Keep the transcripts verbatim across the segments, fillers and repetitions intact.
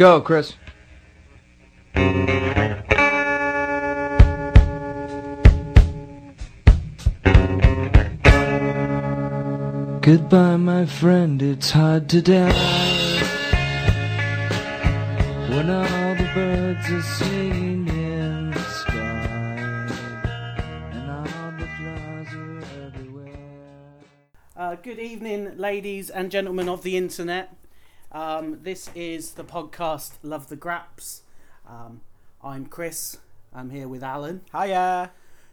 Go, Chris. Goodbye, my friend, it's hard to die when all the birds are singing in the sky and all the flowers are everywhere. Uh, good evening, ladies and gentlemen of the internet. Um, this is the podcast Love the Graps. Um, I'm Chris. I'm here with Alan. Hiya.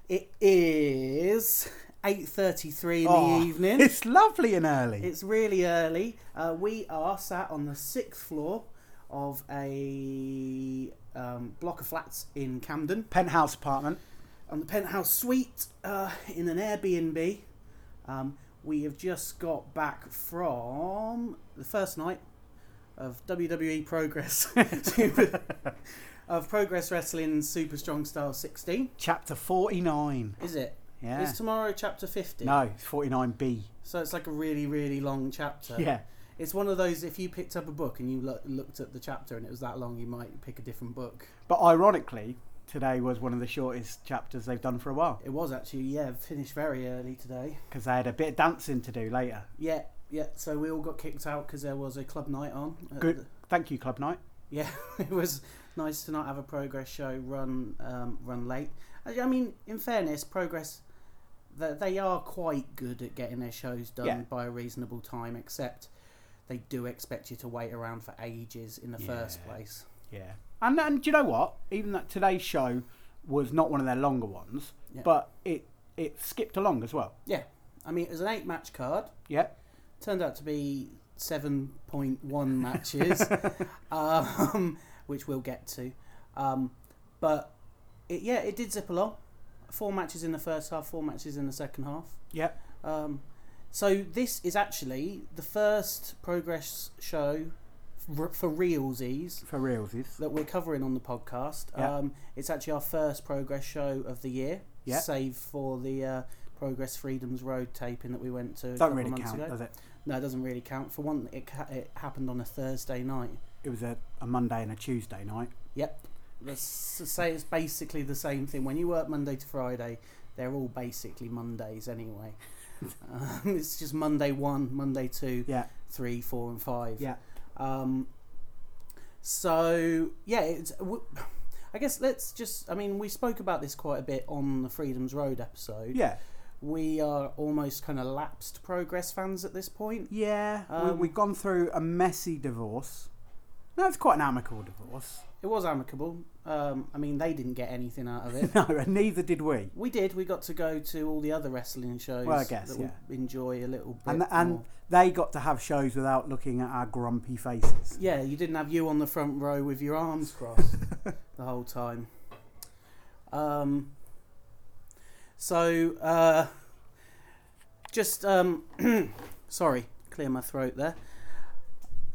It is eight thirty-three in oh, the evening. It's lovely and early. It's really early. Uh, we are sat on the sixth floor of a um, block of flats in Camden. Penthouse apartment. On the penthouse suite uh, in an Airbnb. Um, we have just got back from the first night of W W E Progress. Of Progress Wrestling Super Strong Style sixteen. Chapter forty-nine. Is it? Yeah. Is tomorrow chapter fifty? No, it's forty-nine B. So it's like a really, really long chapter. Yeah. It's one of those, if you picked up a book and you look, looked at the chapter and it was that long, you might pick a different book. But ironically, today was one of the shortest chapters they've done for a while. It was actually, yeah, finished very early today. Because they had a bit of dancing to do later. Yeah, yeah. So we all got kicked out because there was a club night on. Good. The... Thank you, club night. Yeah, it was nice to not have a Progress show run, um, run late. I mean, in fairness, Progress... They are quite good at getting their shows done yeah. by a reasonable time, except they do expect you to wait around for ages in the yeah. first place. Yeah. And, and do you know what? Even that today's show was not one of their longer ones, yeah. but it, it skipped along as well. Yeah. I mean, it was an eight-match card. Yeah. Turned out to be seven point one matches, um, which we'll get to. Um, but, it, yeah, it did zip along. Four matches in the first half, four matches in the second half. Yep. Um, so this is actually the first Progress show for, for realsies. For realsies. That we're covering on the podcast. Yep. Um, it's actually our first Progress show of the year. Yep. Save for the uh, Progress Freedoms Road taping that we went to a couple of months ago. Don't really count, does it? No, it doesn't really count. For one, it, ca- it happened on a Thursday night. It was a, a Monday and a Tuesday night. Yep. Let's say it's basically the same thing. When you work Monday to Friday, they're all basically Mondays anyway. um, it's just Monday one, Monday two, yeah. three, four, and five. Yeah. Um. So yeah, it's. W- I guess let's just. I mean, we spoke about this quite a bit on the Freedom's Road episode. Yeah. We are almost kind of lapsed Progress fans at this point. Yeah. Um, we've gone through a messy divorce. No, it's quite an amicable divorce. It was amicable. Um, I mean, they didn't get anything out of it. No, and neither did we. We did. We got to go to all the other wrestling shows well, I guess, that yeah. we enjoy a little bit and the, and more. They got to have shows without looking at our grumpy faces. Yeah, you didn't have you on the front row with your arms crossed the whole time. Um. So, uh, just... Um, sorry, clear my throat there.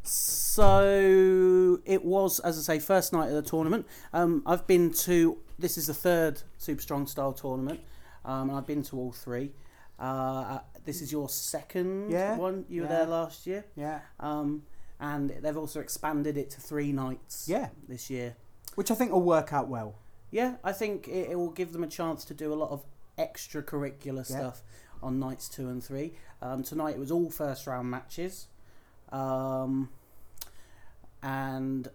So it was, as I say, first night of the tournament. Um, I've been to, this is the third Super Strong Style tournament. Um, I've been to all three. Uh, this is your second yeah, one. You yeah. were there last year. Yeah. Um, and they've also expanded it to three nights yeah. this year. Which I think will work out well. Yeah, I think it, it will give them a chance to do a lot of extracurricular yeah. stuff on nights two and three. Um, tonight it was all first round matches. Um, and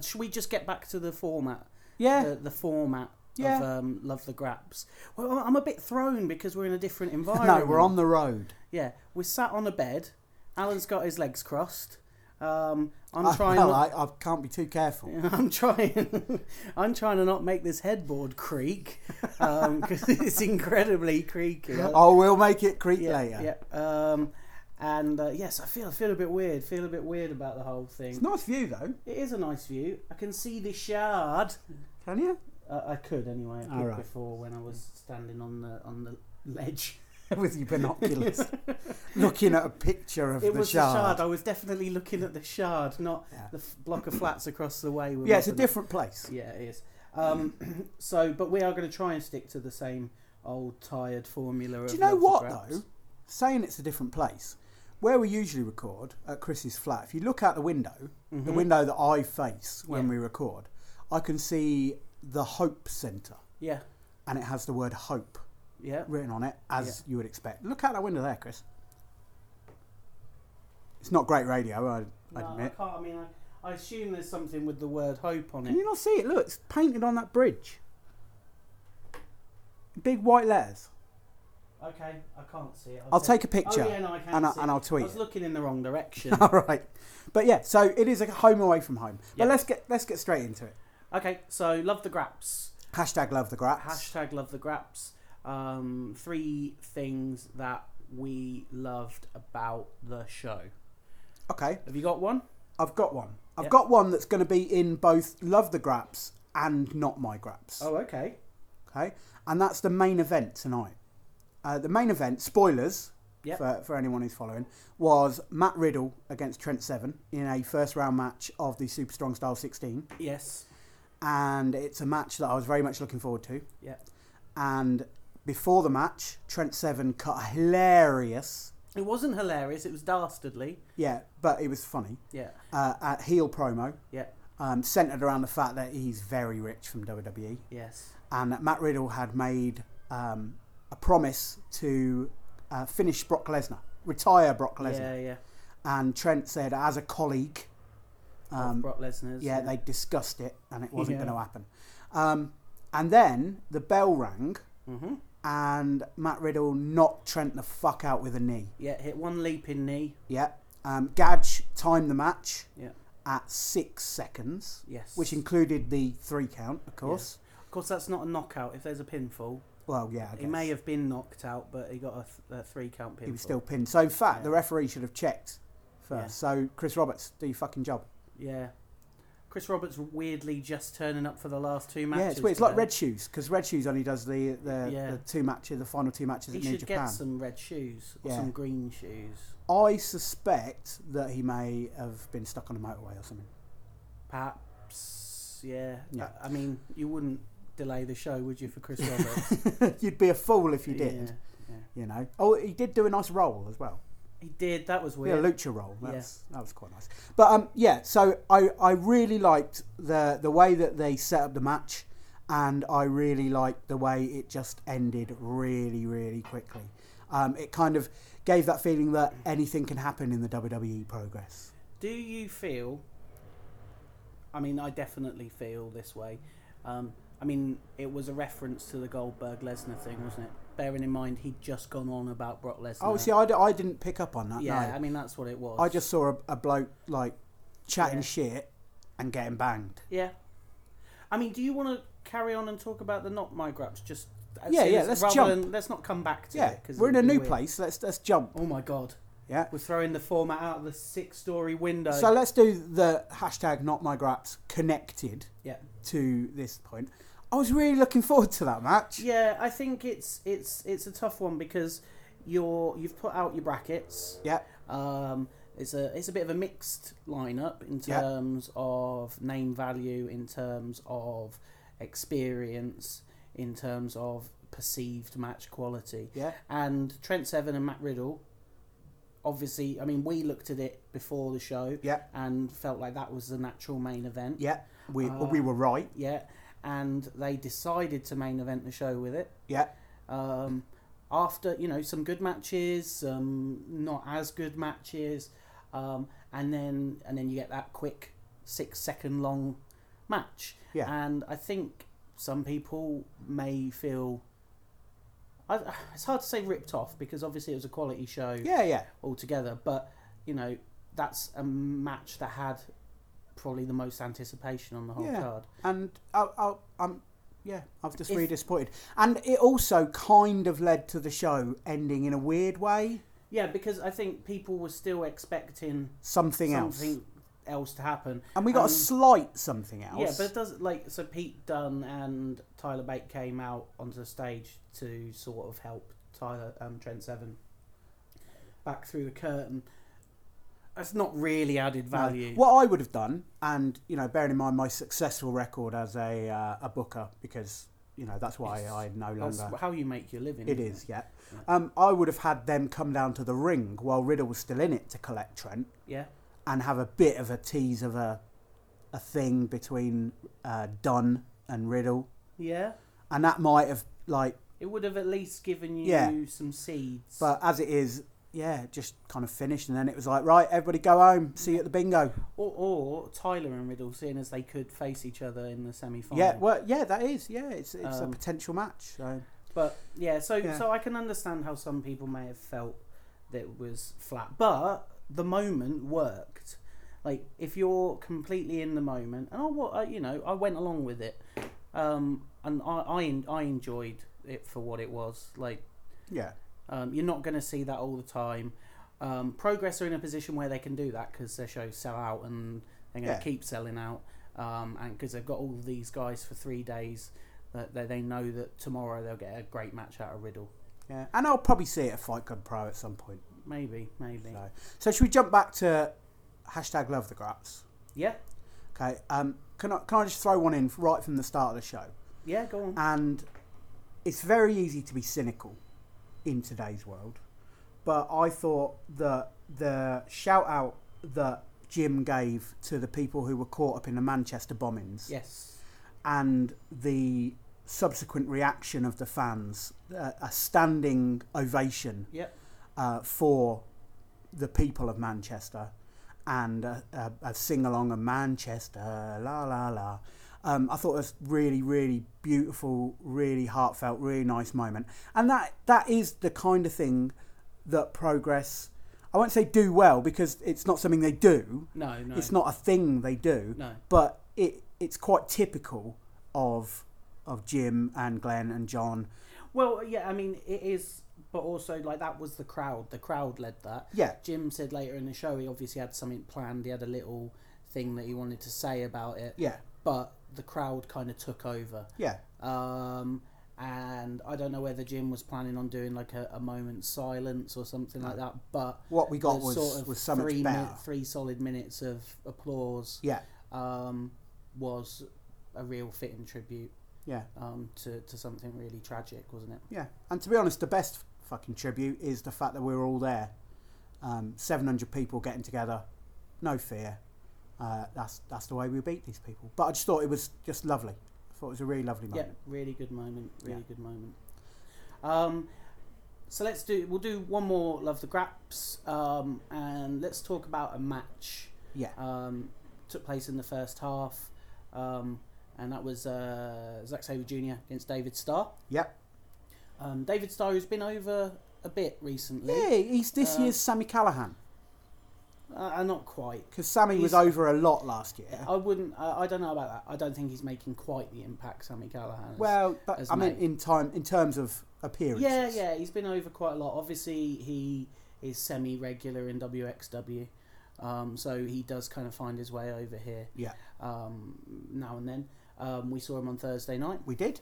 should we just get back to the format? Yeah. The, the format yeah. of um, Love the Graps. Well, I'm a bit thrown because we're in a different environment. No, we're on the road. Yeah. We're sat on a bed. Alan's got his legs crossed. Um, I'm I, trying... Well, not, I, I can't be too careful. I'm trying... I'm trying to not make this headboard creak because um, it's incredibly creaky. Oh, we'll make it creak yeah, later. Yeah. Um... And uh, yes, I feel I feel a bit weird. Feel a bit weird about the whole thing. It's a nice view, though. It is a nice view. I can see the Shard. Can you? Uh, I could anyway. I could right. before when I was standing on the on the ledge with your binoculars, looking at a picture of it the was Shard. The Shard. I was definitely looking at the Shard, not yeah. the f- block of flats across the way. We're yeah, it's a different place. Yeah, it is. Um, so, but we are going to try and stick to the same old tired formula. Do of you know what though? Saying it's a different place. where we usually record at Chris's flat, if you look out the window, mm-hmm. the window that I face when yeah. we record, I can see the Hope Centre. Yeah. And it has the word hope yeah. written on it, as yeah. you would expect. Look out that window there, Chris. It's not great radio, I, I no, admit. I can't, I mean, I, I assume there's something with the word hope on it. Can you not see it? Look, it's painted on that bridge. Big white letters. Okay, I can't see it. I'll, I'll take, take a picture oh, yeah, no, I can and, I, and I'll tweet. I was looking in the wrong direction. All right, but yeah, so it is a home away from home. But yeah. let's get let's get straight into it. Okay, so love the graps. Hashtag love the graps. Hashtag love the graps. Um, three things that we loved about the show. Okay, have you got one? I've got one. I've yep. got one that's going to be in both love the graps and not my graps. Oh, okay. Okay, and that's the main event tonight. Uh, the main event, spoilers yep. for, for anyone who's following, was Matt Riddle against Trent Seven in a first round match of the Super Strong Style sixteen. Yes. And it's a match that I was very much looking forward to. Yeah. And before the match, Trent Seven cut a hilarious... It wasn't hilarious, it was dastardly. Yeah, but it was funny. Yeah. Uh, at heel promo. Yeah. Um, centred around the fact that he's very rich from W W E. Yes. And that Matt Riddle had made... Um, a promise to uh, finish Brock Lesnar, retire Brock Lesnar. Yeah, yeah. And Trent said, as a colleague, um, of Brock Lesnar's. Yeah, yeah, they discussed it, and it wasn't yeah. going to happen. Um, and then the bell rang, mm-hmm. and Matt Riddle knocked Trent the fuck out with a knee. Yeah, hit one leaping knee. Yeah. Um, Gadge timed the match. Yeah. At six seconds. Yes. Which included the three count, of course. Yeah. Of course, that's not a knockout. If there's a pinfall. Well, yeah, I He guess. may have been knocked out, but he got a, th- a three-count pin. He was still pinned. So, in fact, yeah. the referee should have checked first. Yeah. So, Chris Roberts, do your fucking job. Yeah. Chris Roberts weirdly just turning up for the last two matches. Yeah, it's weird. It's like Red Shoes, because Red Shoes only does the the, yeah. the two matches, the final two matches he at New Japan. He should get some red shoes or yeah. some green shoes. I suspect that he may have been stuck on a motorway or something. Perhaps, yeah. yeah. I, I mean, you wouldn't... delay the show, would you, for Chris Roberts? You'd be a fool if you did. Yeah, yeah. You know. Oh, he did do a nice roll as well. He did. That was weird. Yeah, lucha roll. That's, yeah. That was quite nice. But um, yeah. So I, I really liked the the way that they set up the match, and I really liked the way it just ended really really quickly. Um, it kind of gave that feeling that anything can happen in the W W E Progress. Do you feel? I mean, I definitely feel this way. Um, I mean, it was a reference to the Goldberg-Lesnar thing, wasn't it? Bearing in mind, he'd just gone on about Brock Lesnar. Oh, see, I, d- I didn't pick up on that, Yeah, no. I mean, that's what it was. I just saw a, a bloke, like, chatting yeah. shit and getting banged. Yeah. I mean, do you want to carry on and talk about the not my graps? Just Yeah, yeah, let's jump. Than, let's not come back to yeah. it. Yeah, we're in a new weird. place. Let's let's jump. Oh, my God. Yeah. We're throwing the format out of the six-story window. So let's do the hashtag not my graps connected yeah. to this point. I was really looking forward to that match. Yeah, I think it's it's it's a tough one because you're you've put out your brackets. Yeah. Um, it's a it's a bit of a mixed lineup in terms yeah. of name value, in terms of experience, in terms of perceived match quality. Yeah. And Trent Seven and Matt Riddle, obviously, I mean, we looked at it before the show. Yeah. And felt like that was the natural main event. Yeah. We uh, we were right. Yeah. And they decided to main event the show with it. Yeah. Um, after, you know, some good matches, some not as good matches, um, and then and then you get that quick six second long match. Yeah. And I think some people may feel I, it's hard to say ripped off because obviously it was a quality show. Yeah, yeah. Altogether, but you know that's a match that had probably the most anticipation on the whole yeah. card. And I'll, I'll, um, yeah, I was just if, really disappointed. And it also kind of led to the show ending in a weird way. Yeah, because I think people were still expecting something, something else. else to happen. And we got um, a slight something else. Yeah, but it does, like, so Pete Dunne and Tyler Bate came out onto the stage to sort of help Tyler um, Trent Seven back through the curtain. That's not really added value. No. What I would have done, and you know, bearing in mind my successful record as a uh, a booker, because you know, that's why it's, I no longer... That's how you make your living. It is, it? yeah. yeah. Um, I would have had them come down to the ring while Riddle was still in it to collect Trent. Yeah. And have a bit of a tease of a a thing between uh, Dunne and Riddle. Yeah. And that might have, like... It would have at least given you yeah. some seeds. But as it is... Yeah, just kind of finished, and then it was like, right, everybody go home, see you at the bingo. Or, or Tyler and Riddle, seeing as they could face each other in the semi-final. Yeah, well, yeah, that is, yeah, it's it's um, a potential match. So. But, yeah, so yeah. so I can understand how some people may have felt that it was flat. But the moment worked. Like, if you're completely in the moment, and I, you know, I went along with it, um, and I, I, I enjoyed it for what it was. Like, yeah. Um, you're not going to see that all the time. Um, Progress are in a position where they can do that because their shows sell out and they're going to yeah. keep selling out, um, and because they've got all these guys for three days that they, they know that tomorrow they'll get a great match out of Riddle. Yeah, and I'll probably see it at Fight Club Pro at some point. Maybe, maybe. So, so should we jump back to hashtag Love the Graps? Yeah. Okay. Um, can I can I just throw one in right from the start of the show? Yeah, go on. And it's very easy to be cynical in today's world, but I thought that the shout out that Jim gave to the people who were caught up in the Manchester bombings, yes, and the subsequent reaction of the fans, uh, a standing ovation, yep, uh, for the people of Manchester, and a, a, a sing along of Manchester, la la la. Um, I thought it was really, really beautiful, really heartfelt, really nice moment. And that that is the kind of thing that Progress, I won't say do well, because it's not something they do. No, no. It's not a thing they do. No. But it it's quite typical of of Jim and Glenn and John. Well, yeah, I mean, it is, but also, like, that was the crowd. The crowd led that. Yeah. Jim said later in the show he obviously had something planned. He had a little thing that he wanted to say about it. Yeah. But the crowd kind of took over. Yeah. Um, and I don't know whether Jim was planning on doing like a, a moment's silence or something like that, but what we got was sort of was so three, much better. Mi- three solid minutes of applause. Yeah. Um, was a real fitting tribute. Yeah. Um, to to something really tragic, wasn't it? Yeah. And to be honest, the best fucking tribute is the fact that we were all there. Um, seven hundred people getting together, no fear. Uh, that's that's the way we beat these people. But I just thought it was just lovely. I thought it was a really lovely moment. Yeah, really good moment. Really yeah. good moment. Um, so let's do. We'll do one more Love the Graps, um, and let's talk about a match. Yeah. Um, took place in the first half, um, and that was uh, Zach Sabre Junior against David Starr. Yep. Um, David Starr has been over a bit recently. Yeah, he's this uh, year's Sami Callihan. Uh, not quite, because Sammy he's, was over a lot last year. I wouldn't. Uh, I don't know about that. I don't think he's making quite the impact Sami Callihan has, well, but has I made. mean, in time, in terms of appearances. Yeah, yeah, he's been over quite a lot. Obviously, he is semi-regular in W X W, um, so he does kind of find his way over here. Yeah. Um, now and then, um, we saw him on Thursday night. We did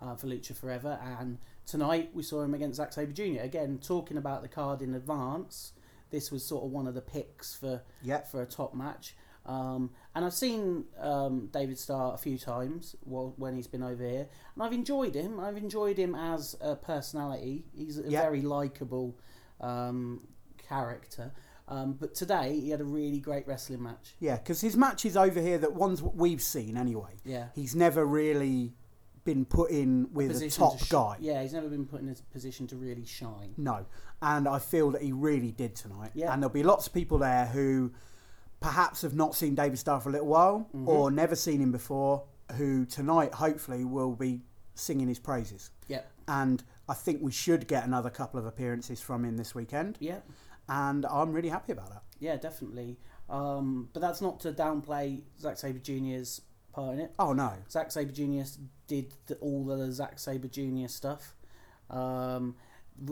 uh, for Lucha Forever, and tonight we saw him against Zach Sabre Junior Again, talking about the card in advance. This was sort of one of the picks for yep. for a top match. Um, and I've seen um, David Starr a few times while, when he's been over here. And I've enjoyed him. I've enjoyed him as a personality. He's a yep. very likeable um, character. Um, but today, he had a really great wrestling match. Yeah, because his matches over here, that ones we've seen anyway. Yeah. He's never really been put in with a, a top to sh- guy. Yeah, he's never been put in a position to really shine. No. And I feel that he really did tonight. Yeah. And there'll be lots of people there who perhaps have not seen David Starr for a little while, mm-hmm. or never seen him before, who tonight hopefully will be singing his praises. Yeah. And I think we should get another couple of appearances from him this weekend. Yeah. And I'm really happy about that. Yeah, definitely. Um, but that's not to downplay Zack Sabre Junior's part in it. Oh, no. Zack Sabre Junior did the, all the Zack Sabre Junior stuff. Um...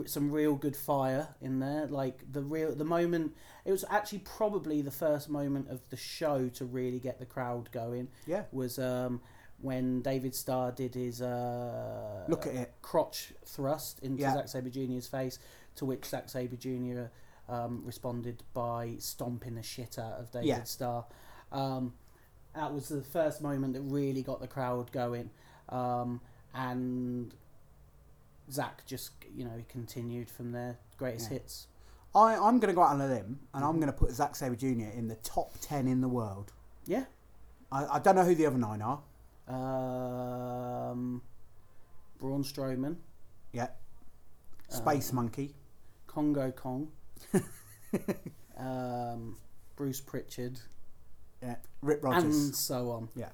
Some real good fire in there, like the real the moment. It was actually probably the first moment of the show to really get the crowd going. Yeah, was um, when David Starr did his uh, look at it crotch thrust into yeah. Zack Sabre Junior's face, to which Zack Sabre Junior um, responded by stomping the shit out of David yeah. Starr. Um, that was the first moment that really got the crowd going. Um, and Zack just, you know, he continued from their greatest yeah. hits. I, I'm going to go out on a limb, and mm-hmm. I'm going to put Zack Sabre Junior in the top ten in the world. Yeah. I, I don't know who the other nine are. Um, Braun Strowman. Yeah. Space um, Monkey. Congo Kong. um, Bruce Pritchard. Yeah. Rip Rogers. And so on. Yeah.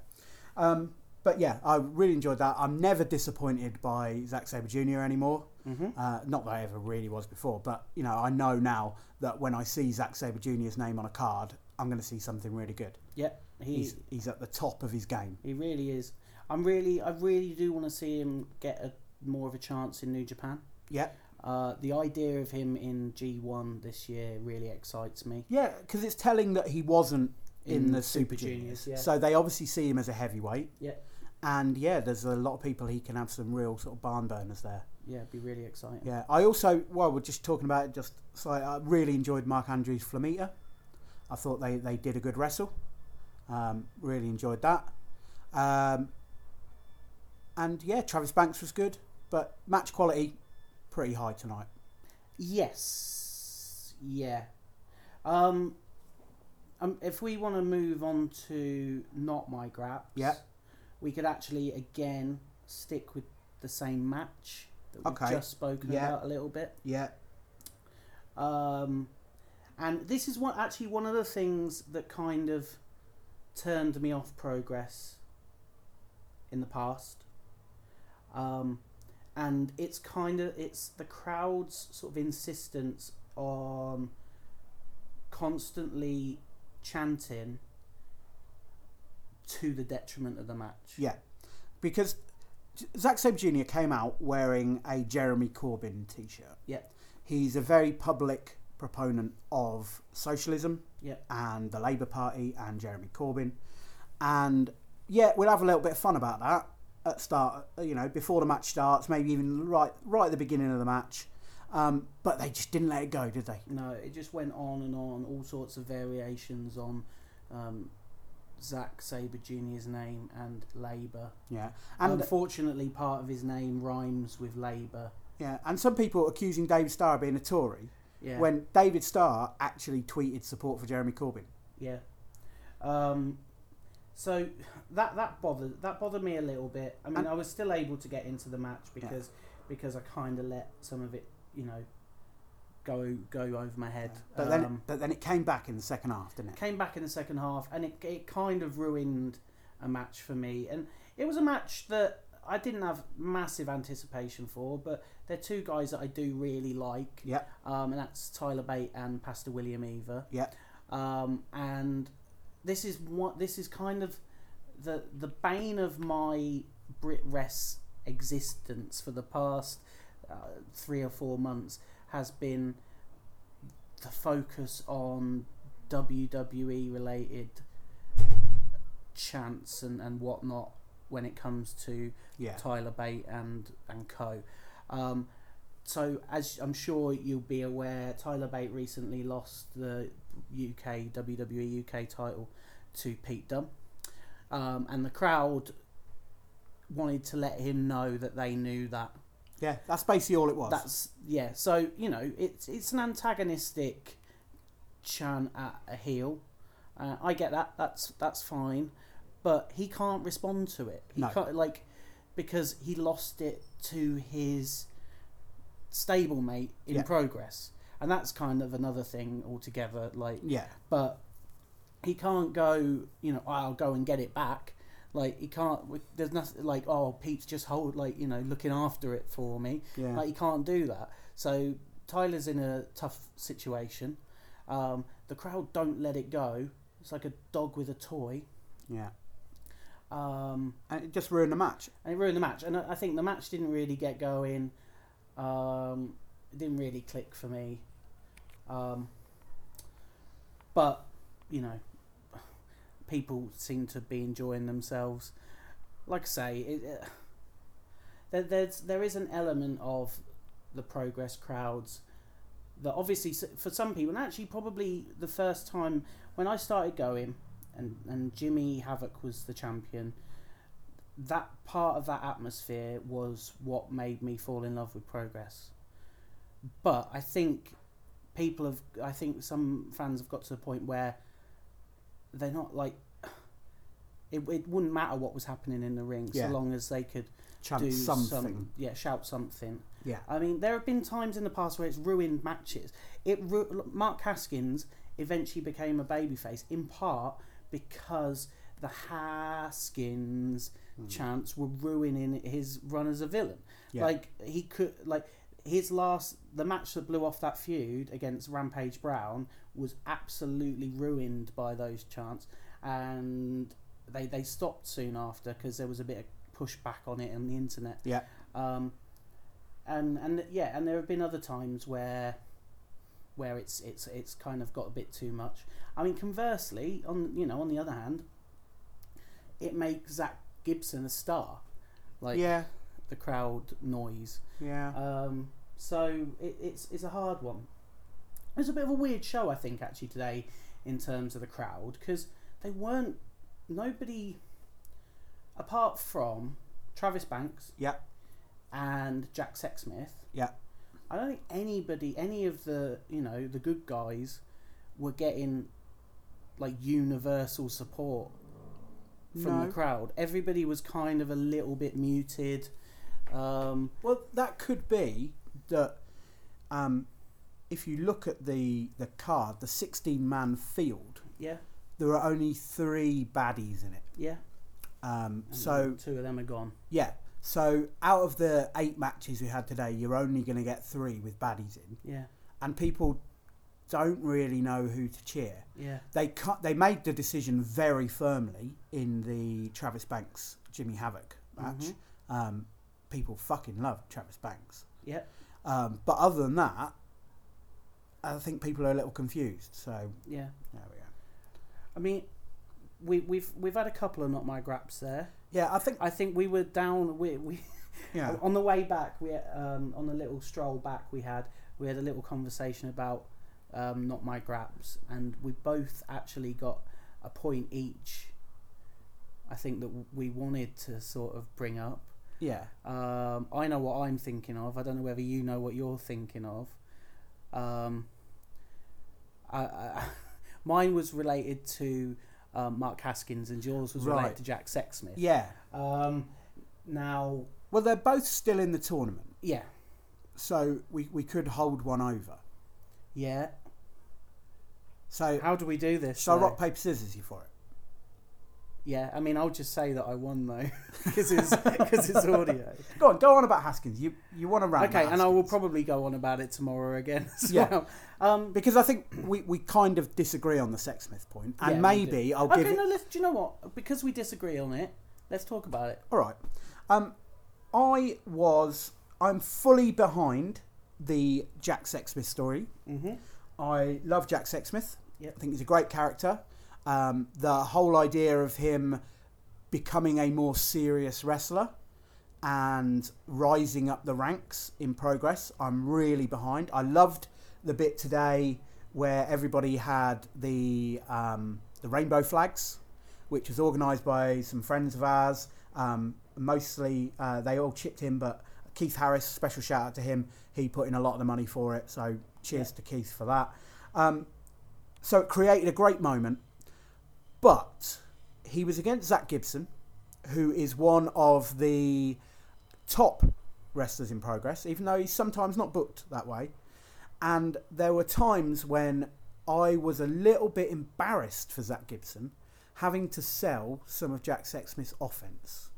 Um, but yeah, I really enjoyed that. I'm never disappointed by Zack Sabre Junior anymore. Mm-hmm. Uh, not that I ever really was before, but you know, I know now that when I see Zack Sabre Junior's name on a card, I'm going to see something really good. Yep, he, he's he's at the top of his game. He really is. I'm really, I really do want to see him get a more of a chance in New Japan. Yep. Uh, the idea of him in G one this year really excites me. Yeah, because it's telling that he wasn't in, in the Super, Super Juniors, Juniors yeah. so they obviously see him as a heavyweight. Yeah. And yeah, there's a lot of people he can have some real sort of barn burners there. Yeah, it'd be really exciting. Yeah, I also, while well, we're just talking about it, just so I really enjoyed Mark Andrews' Flamita. I thought they, they did a good wrestle. Um, really enjoyed that. Um, and yeah, Travis Banks was good, but match quality pretty high tonight. Yes. Yeah. Um, um if we want to move on to not my graps, yeah, we could actually again stick with the same match that we've okay. just spoken yeah. about a little bit. Yeah. Um, and this is what actually one of the things that kind of turned me off Progress in the past. Um, and it's kind of it's the crowd's sort of insistence on constantly chanting to the detriment of the match. Yeah, because Zack Sabre Junior came out wearing a Jeremy Corbyn t-shirt. Yeah. He's a very public proponent of socialism yeah. and the Labour Party and Jeremy Corbyn. And yeah, we'll have a little bit of fun about that at start, you know, before the match starts, maybe even right right at the beginning of the match. Um, but they just didn't let it go, did they? No, it just went on and on, all sorts of variations on um Zack Sabre Junior's name and Labour. Yeah. And unfortunately, part of his name rhymes with Labour. Yeah. And some people accusing David Starr of being a Tory yeah. when David Starr actually tweeted support for Jeremy Corbyn. Yeah. Um, so that that bothered that bothered me a little bit. I mean, and I was still able to get into the match because yeah. because I kind of let some of it, you know, go go over my head. But then, um, but then it came back in the second half, didn't it? Came back in the second half, and it it kind of ruined a match for me. And it was a match that I didn't have massive anticipation for, but they're two guys that I do really like. Yeah. Um, and that's Tyler Bate and Pastor William Eaver. Yeah. Um, and this is what this is kind of the the bane of my Brit Rest existence for the past uh, three or four months. Has been the focus on W W E related chants and, and whatnot when it comes to yeah. Tyler Bate and and co. Um, so as I'm sure you'll be aware, Tyler Bate recently lost the U K W W E U K title to Pete Dunne, um, and the crowd wanted to let him know that they knew that. Yeah, that's basically all it was. That's yeah. So you know, it's it's an antagonistic chant at a heel. Uh, I get that. That's that's fine, but he can't respond to it. He no. can't, like, because he lost it to his stablemate in yeah. Progress, and that's kind of another thing altogether. Like yeah, but he can't go. You know, I'll go and get it back. Like, he can't, there's nothing, like, oh, Pete's just hold, like, you know, looking after it for me. Yeah. Like, he can't do that. So, Tyler's in a tough situation. Um, the crowd don't let it go. It's like a dog with a toy. Yeah. Um, and it just ruined the match. And it ruined the match. And I think the match didn't really get going. Um, it didn't really click for me. Um, but, you know, people seem to be enjoying themselves. Like I say, it, uh, there, there's, there is an element of the Progress crowds that obviously, for some people, and actually probably the first time when I started going and, and Jimmy Havoc was the champion, that part of that atmosphere was what made me fall in love with Progress. But I think people have, I think some fans have got to the point where they're not like, it, it wouldn't matter what was happening in the ring, yeah. so long as they could Chant do something. Some, yeah, shout something. Yeah. I mean, there have been times in the past where it's ruined matches. It ru- Mark Haskins eventually became a babyface in part because the Haskins mm. chants were ruining his run as a villain. Yeah. Like he could, like his last, the match that blew off that feud against Rampage Brown was absolutely ruined by those chants, and they they stopped soon after because there was a bit of pushback on it on the internet. Yeah. Um. And and yeah, and there have been other times where. Where it's it's it's kind of got a bit too much. I mean, conversely, on you know, on the other hand, it makes Zack Gibson a star, like yeah. the crowd noise. Yeah. Um. So it, it's it's a hard one. It was a bit of a weird show, I think, actually today, in terms of the crowd, because they weren't nobody, apart from Travis Banks. Yeah. And Jack Sexsmith. Yeah. I don't think anybody, any of the, you know, the good guys were getting, like, universal support from no. the crowd. Everybody was kind of a little bit muted. Um, well, that could be that um, if you look at the, the card, the sixteen-man field, yeah, there are only three baddies in it. Yeah. Um, so two of them are gone. Yeah. So out of the eight matches we had today, you're only going to get three with baddies in. Yeah. And people don't really know who to cheer. Yeah. They cut. They made the decision very firmly in the Travis Banks Jimmy Havoc match. Mm-hmm. Um, people fucking love Travis Banks. Yeah. Um, but other than that, I think people are a little confused. So yeah, there we go. I mean, we we've we've had a couple of not my graps there. Yeah, I think I think we were down. We we yeah. on the way back. We um on the little stroll back we had we had a little conversation about um not my graps, and we both actually got a point each. I think that we wanted to sort of bring up. Yeah. Um, I know what I'm thinking of. I don't know whether you know what you're thinking of. Um. I, I mine was related to. Um, Mark Haskins, and yours was right. related to Jack Sexsmith. Yeah. Um, now, well, they're both still in the tournament. Yeah. So we we could hold one over. Yeah. So how do we do this? So rock paper scissors you for it. Yeah, I mean, I'll just say that I won though, because it's because it's audio. Go on, go on about Haskins. You you want to rant? Okay, and I will probably go on about it tomorrow again as yeah. well. Um, because I think we, we kind of disagree on the Sexsmith point, and yeah, maybe I'll okay, give. Okay, no, let's. Do you know what? Because we disagree on it, let's talk about it. All right. Um, I was I'm fully behind the Jack Sexsmith story. Mm-hmm. I love Jack Sexsmith. Yep. I think he's a great character. Um, the whole idea of him becoming a more serious wrestler and rising up the ranks in Progress, I'm really behind. I loved the bit today where everybody had the um, the rainbow flags, which was organised by some friends of ours. Um, mostly, uh, they all chipped in, but Keith Harris, special shout out to him. He put in a lot of the money for it, so cheers yeah. to Keith for that. Um, so it created a great moment, but he was against Zack Gibson, who is one of the top wrestlers in Progress, even though he's sometimes not booked that way. And there were times when I was a little bit embarrassed for Zack Gibson having to sell some of Jack Sexsmith's offense.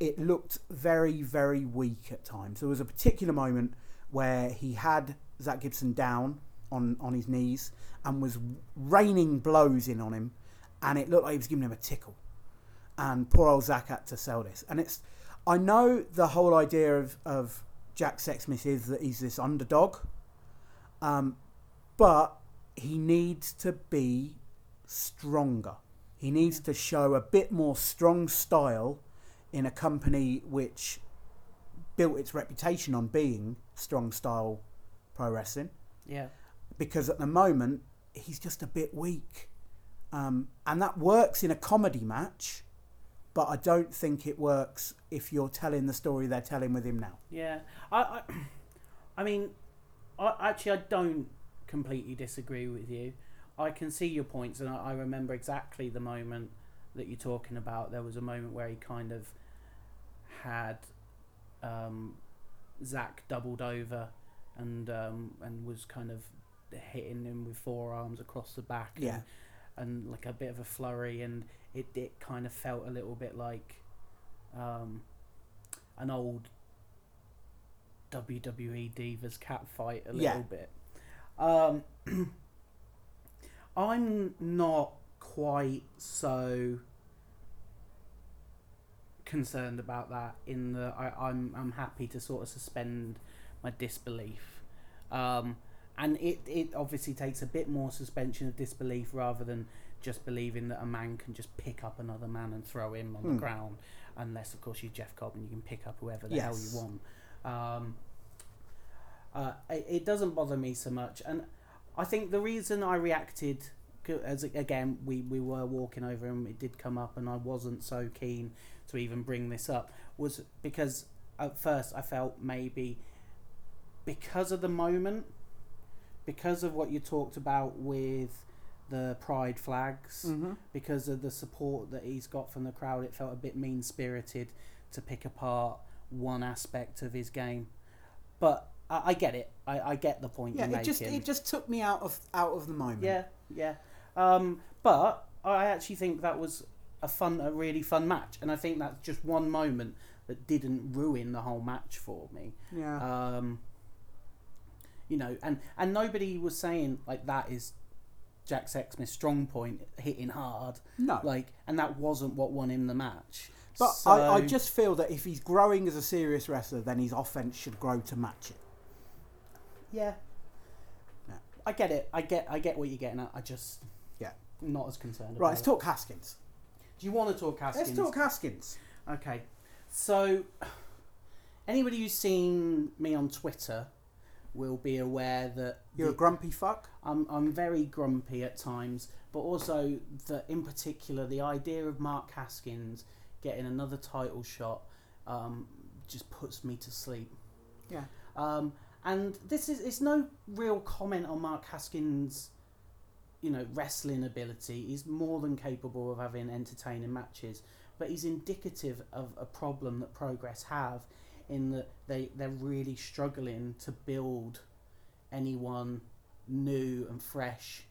It looked very, very weak at times. There was a particular moment where he had Zack Gibson down on, on his knees and was raining blows in on him, and it looked like he was giving him a tickle. And poor old Zack had to sell this. And it's, I know the whole idea of, of Jack Sexsmith is that he's this underdog. Um, but he needs to be stronger. He needs to show a bit more strong style in a company which built its reputation on being strong style pro wrestling. Yeah. Because at the moment, he's just a bit weak. Um, and that works in a comedy match, but I don't think it works if you're telling the story they're telling with him now. Yeah, I, I, I mean, I actually I don't completely disagree with you. I can see your points, and I, I remember exactly the moment that you're talking about. There was a moment where he kind of had um, Zack doubled over, and um, and was kind of hitting him with forearms across the back. And, yeah. And like a bit of a flurry, and it, it kind of felt a little bit like um, an old W W E Divas cat fight a little yeah. bit. Um, I'm not quite so concerned about that, in that I, I'm I'm happy to sort of suspend my disbelief. Um, And it, it obviously takes a bit more suspension of disbelief rather than just believing that a man can just pick up another man and throw him on mm. the ground. Unless, of course, you're Jeff Cobb and you can pick up whoever the yes. hell you want. Um, uh, it, it doesn't bother me so much. And I think the reason I reacted, as again, we, we were walking over and it did come up and I wasn't so keen to even bring this up, was because at first I felt maybe because of the moment... Because of what you talked about with the pride flags, mm-hmm. because of the support that he's got from the crowd, it felt a bit mean-spirited to pick apart one aspect of his game. But I, I get it. I, I get the point yeah, you're making. It just, it just took me out of out of the moment. Yeah, yeah. Um, but I actually think that was a fun, a really fun match, and I think that's just one moment that didn't ruin the whole match for me. Yeah. Um, You know, and, and nobody was saying, like, that is Jack Sexsmith's strong point, hitting hard. No. Like, and that wasn't what won him the match. But so... I, I just feel that if he's growing as a serious wrestler, then his offense should grow to match it. Yeah. yeah. I get it. I get I get what you're getting at. I just... Yeah. Not as concerned about it. Right, let's talk Haskins. Do you want to talk Haskins? Let's talk Haskins. Okay. So, anybody who's seen me on Twitter... will be aware that... You're the, a grumpy fuck? I'm I'm very grumpy at times, but also, that in particular, the idea of Mark Haskins getting another title shot um, just puts me to sleep. Yeah. Um, and this is... It's no real comment on Mark Haskins' you know, wrestling ability. He's more than capable of having entertaining matches, but he's indicative of a problem that Progress have, in that they, they're really struggling to build anyone new and fresh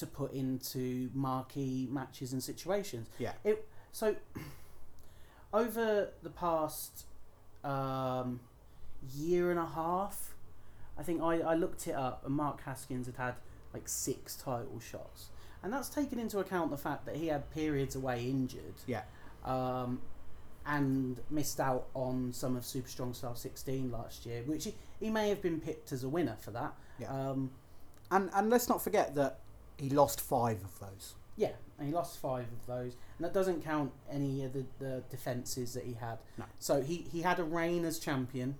to put into marquee matches and situations. Yeah. It, so, over the past um, year and a half, I think I, I looked it up, and Mark Haskins had had like six title shots. And that's taken into account the fact that he had periods away injured. Yeah. Um... and missed out on some of Super Strong Style sixteen last year, which he, he may have been picked as a winner for that. Yeah. Um, and and let's not forget that he lost five of those. Yeah, and he lost five of those. And that doesn't count any of the, the defences that he had. No. So he, he had a reign as champion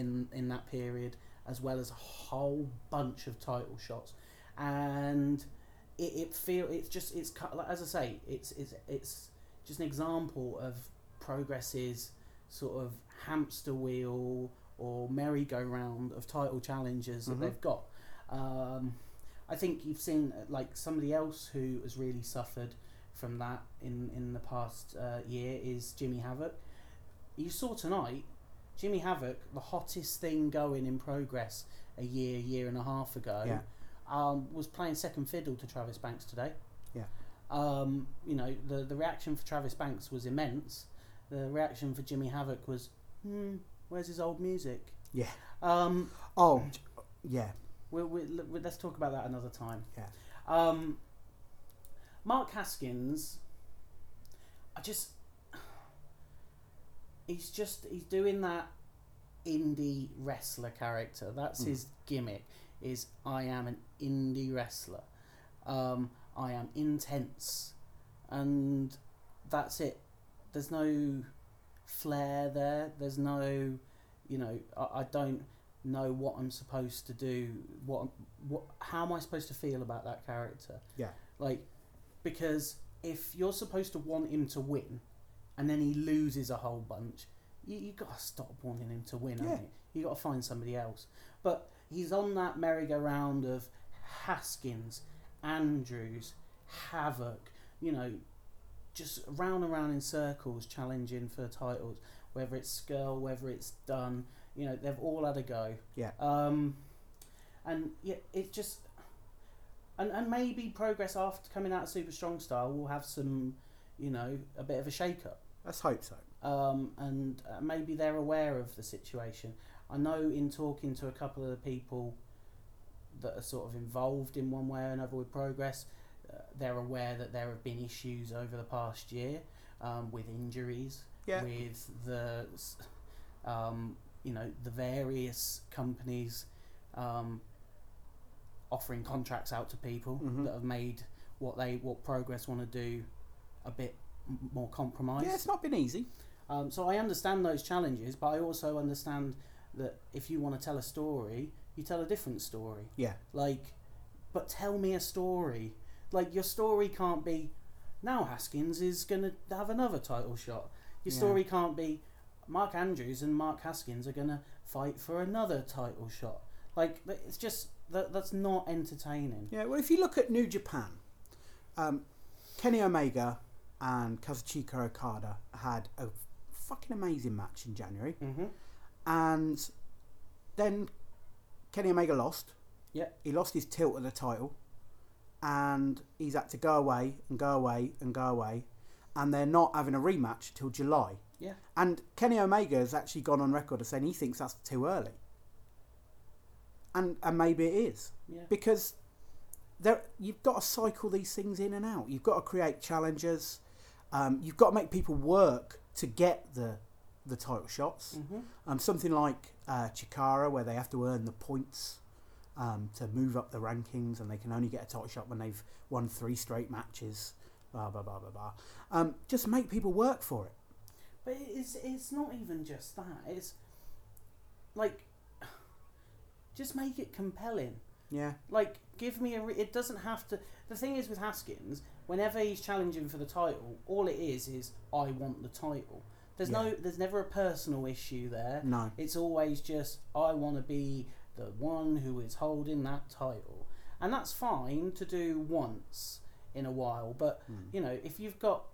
in in that period, as well as a whole bunch of title shots. And it, it feel it's just, it's as I say, it's it's it's just an example of Progress's sort of hamster wheel or merry-go-round of title challenges that mm-hmm. they've got. Um, I think you've seen like somebody else who has really suffered from that in, in the past uh, year is Jimmy Havoc. You saw tonight, Jimmy Havoc, the hottest thing going in Progress a year, year and a half ago, yeah. um, was playing second fiddle to Travis Banks today. Yeah. Um, you know, the, the reaction for Travis Banks was immense. The reaction for Jimmy Havoc was, hmm, where's his old music? Yeah. Um, oh, yeah. We're, we're, we're, let's talk about that another time. Yeah. Um, Mark Haskins, I just, he's just, he's doing that indie wrestler character. That's mm. his gimmick, is I am an indie wrestler. Um, I am intense. And that's it. There's no flair there. There's no, you know, I, I don't know what I'm supposed to do. What, what, how am I supposed to feel about that character? Yeah. Like, because if you're supposed to want him to win, and then he loses a whole bunch, you you got to stop wanting him to win, yeah. haven't you? You got to find somebody else. But he's on that merry-go-round of Haskins, Andrews, Havoc, you know, just round and round in circles, challenging for titles, whether it's Skrull, whether it's Dunne, you know, they've all had a go. Yeah. Um, and yeah, it just, and and maybe Progress after coming out of Super Strong Style will have some, you know, a bit of a shake up. Let's hope so. Um, and uh, maybe they're aware of the situation. I know in talking to a couple of the people that are sort of involved in one way or another with Progress, uh, they're aware that there have been issues over the past year um, with injuries, yeah. with the, um, you know, the various companies um, offering contracts out to people mm-hmm. that have made what they what Progress want to do a bit more compromised. Yeah, it's not been easy. Um, so I understand those challenges, but I also understand that if you want to tell a story, you tell a different story. Yeah. Like, but tell me a story. Like, your story can't be, now Haskins is going to have another title shot. Your yeah. story can't be, Mark Andrews and Mark Haskins are going to fight for another title shot. Like, it's just, that that's not entertaining. Yeah, well, if you look at New Japan, um, Kenny Omega and Kazuchika Okada had a fucking amazing match in January. Mm-hmm. And then Kenny Omega lost. Yeah. He lost his tilt at the title. And he's had to go away and go away and go away. And they're not having a rematch till July. Yeah. And Kenny Omega has actually gone on record as saying he thinks that's too early. And and maybe it is. Yeah. Because there, you've got to cycle these things in and out. You've got to create challenges. Um, you've got to make people work to get the... the title shots. Mm-hmm. Um, something like uh, Chikara, where they have to earn the points um, to move up the rankings, and they can only get a title shot when they've won three straight matches, blah, blah, blah, blah, blah. Um, just make people work for it. But it's, it's not even just that. It's like, just make it compelling. Yeah. Like, give me a... Re- it doesn't have to... The thing is with Haskins, whenever he's challenging for the title, all it is is, I want the title. There's yeah. no, there's never a personal issue there. No, it's always just I want to be the one who is holding that title, and that's fine to do once in a while. But mm. you know, if you've got,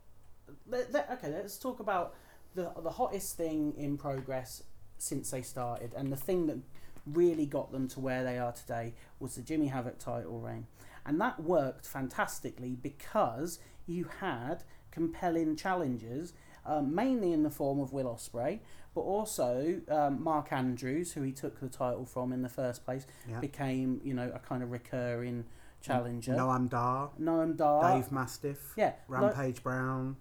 let, let, okay, let's talk about the the hottest thing in Progress since they started, and the thing that really got them to where they are today was the Jimmy Havoc title reign, and that worked fantastically because you had compelling challenges. Um, mainly in the form of Will Ospreay, but also um, Mark Andrews, who he took the title from in the first place, yeah. became, you know, a kind of recurring challenger. Noam Dar. Noam Dar. Dave Mastiff. Yeah. Rampage like, Brown.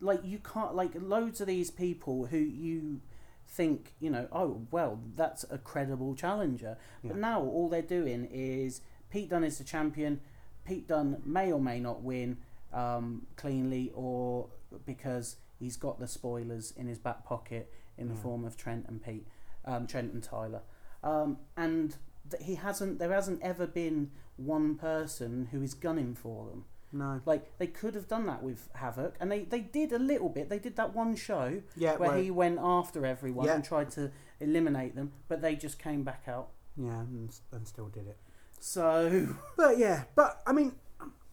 Like, you can't, like, loads of these people who you think, you know, oh, well, that's a credible challenger. Yeah. But now all they're doing is Pete Dunne is the champion. Pete Dunne may or may not win um, cleanly, or because... he's got the spoilers in his back pocket in the yeah. form of Trent and Pete, um, Trent and Tyler, um, and th- he hasn't. There hasn't ever been one person who is gunning for them. No, like they could have done that with Havoc, and they, they did a little bit. They did that one show yeah, where well, he went after everyone yeah. and tried to eliminate them, but they just came back out. Yeah, and, and still did it. So, but yeah, but I mean,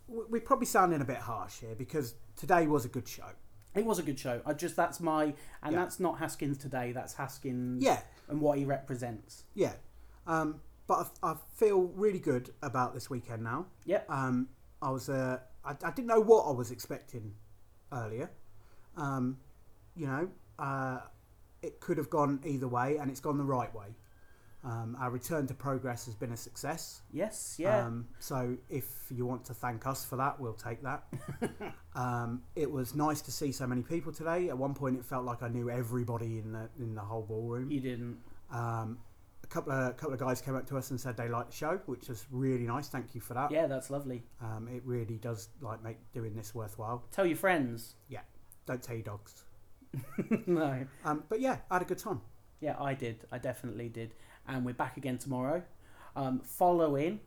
we're probably sounding a bit harsh here because today was a good show. It was a good show. I just that's my and yeah. that's not Haskins today. That's Haskins yeah. and what he represents. Yeah, um, but I, I feel really good about this weekend now. Yeah. Um, I was uh, I, I didn't know what I was expecting earlier. Um, you know, uh, it could have gone either way, and it's gone the right way. Um, our return to Progress has been a success. Yes, yeah. Um, so if you want to thank us for that, we'll take that. um, it was nice to see so many people today. At one point, it felt like I knew everybody in the in the whole ballroom. You didn't. Um, a couple of a couple of guys came up to us and said they liked the show, which was really nice. Thank you for that. Yeah, that's lovely. Um, it really does like make doing this worthwhile. Tell your friends. Yeah, don't tell your dogs. No. Um, but yeah, I had a good time. Yeah, I did. I definitely did. And we're back again tomorrow. Um, following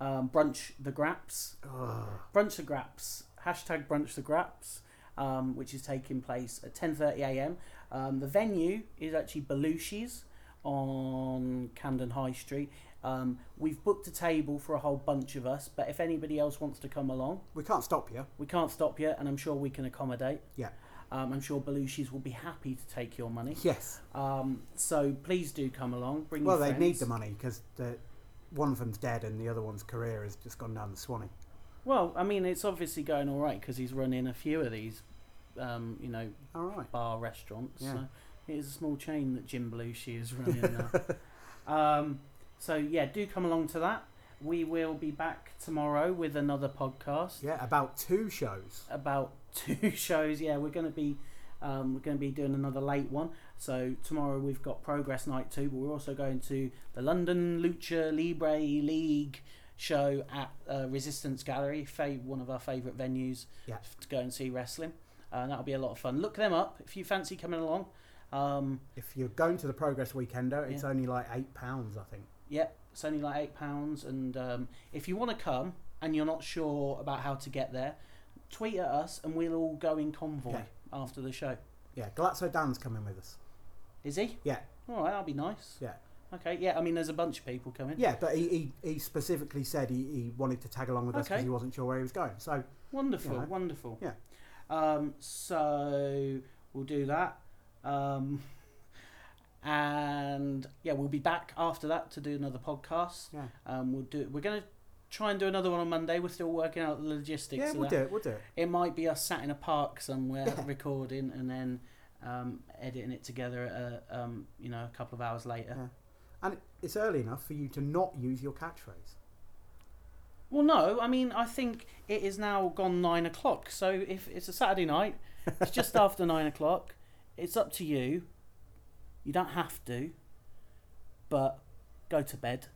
um, Brunch the Graps. Ugh. Brunch the Graps. Hashtag Brunch the Graps. um, which is taking place at ten thirty a m Um, the venue is actually Belushi's on Camden High Street. Um, we've booked a table for a whole bunch of us, but if anybody else wants to come along... We can't stop you. We can't stop you, and I'm sure we can accommodate. Yeah. Um, I'm sure Belushi's will be happy to take your money. Yes. Um, so please do come along. Bring well, your friends. They need the money, because one of them's dead and the other one's career has just gone down the swanny. Well, I mean, it's obviously going all right, because he's running a few of these, um, you know, all right. bar restaurants. Yeah. So it is a small chain that Jim Belushi is running now. Um, so, yeah, do come along to that. We will be back tomorrow with another podcast. Yeah, about two shows. About two shows, yeah. We're going to be um, we're going to be doing another late one. So tomorrow we've got Progress Night two, but we're also going to the London Lucha Libre League show at uh, Resistance Gallery, fav- one of our favourite venues yeah. to go and see wrestling. Uh, that'll be a lot of fun. Look them up if you fancy coming along. Um, if you're going to the Progress Weekender, it's yeah. only like eight pounds, I think. Yep. Yeah. It's only like eight pounds, and um, if you want to come and you're not sure about how to get there, tweet at us and we'll all go in convoy yeah. after the show. Yeah, Galazzo Dan's coming with us. Is he? Yeah. All right, that'll be nice. Yeah. Okay, yeah, I mean, there's a bunch of people coming. Yeah, but he he, he specifically said he, he wanted to tag along with okay. us because he wasn't sure where he was going. So Wonderful, you know. wonderful. Yeah. Um, so we'll do that. Um... And yeah, we'll be back after that to do another podcast. Yeah. Um, we'll do. We're gonna try and do another one on Monday. We're still working out the logistics. Yeah, of we'll that. do it. We'll do it. It might be us sat in a park somewhere yeah. recording and then um, editing it together. A, um, you know, a couple of hours later. Yeah. And it's early enough for you to not use your catchphrase. Well, no. I mean, I think it is now gone nine o'clock. So if it's a Saturday night, it's just after nine o'clock. It's up to you. You don't have to, but go to bed.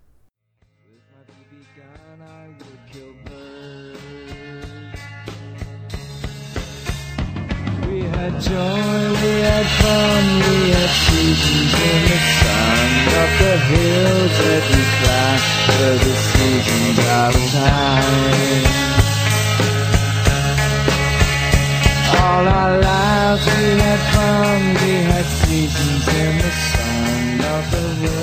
With my baby gone, I would kill birds. We had joy, we had fun, we had seasons in the sun. Up the hills that we climbed, for the seasons out of time. All our lives we had fun, we had seasons in the sun of the world.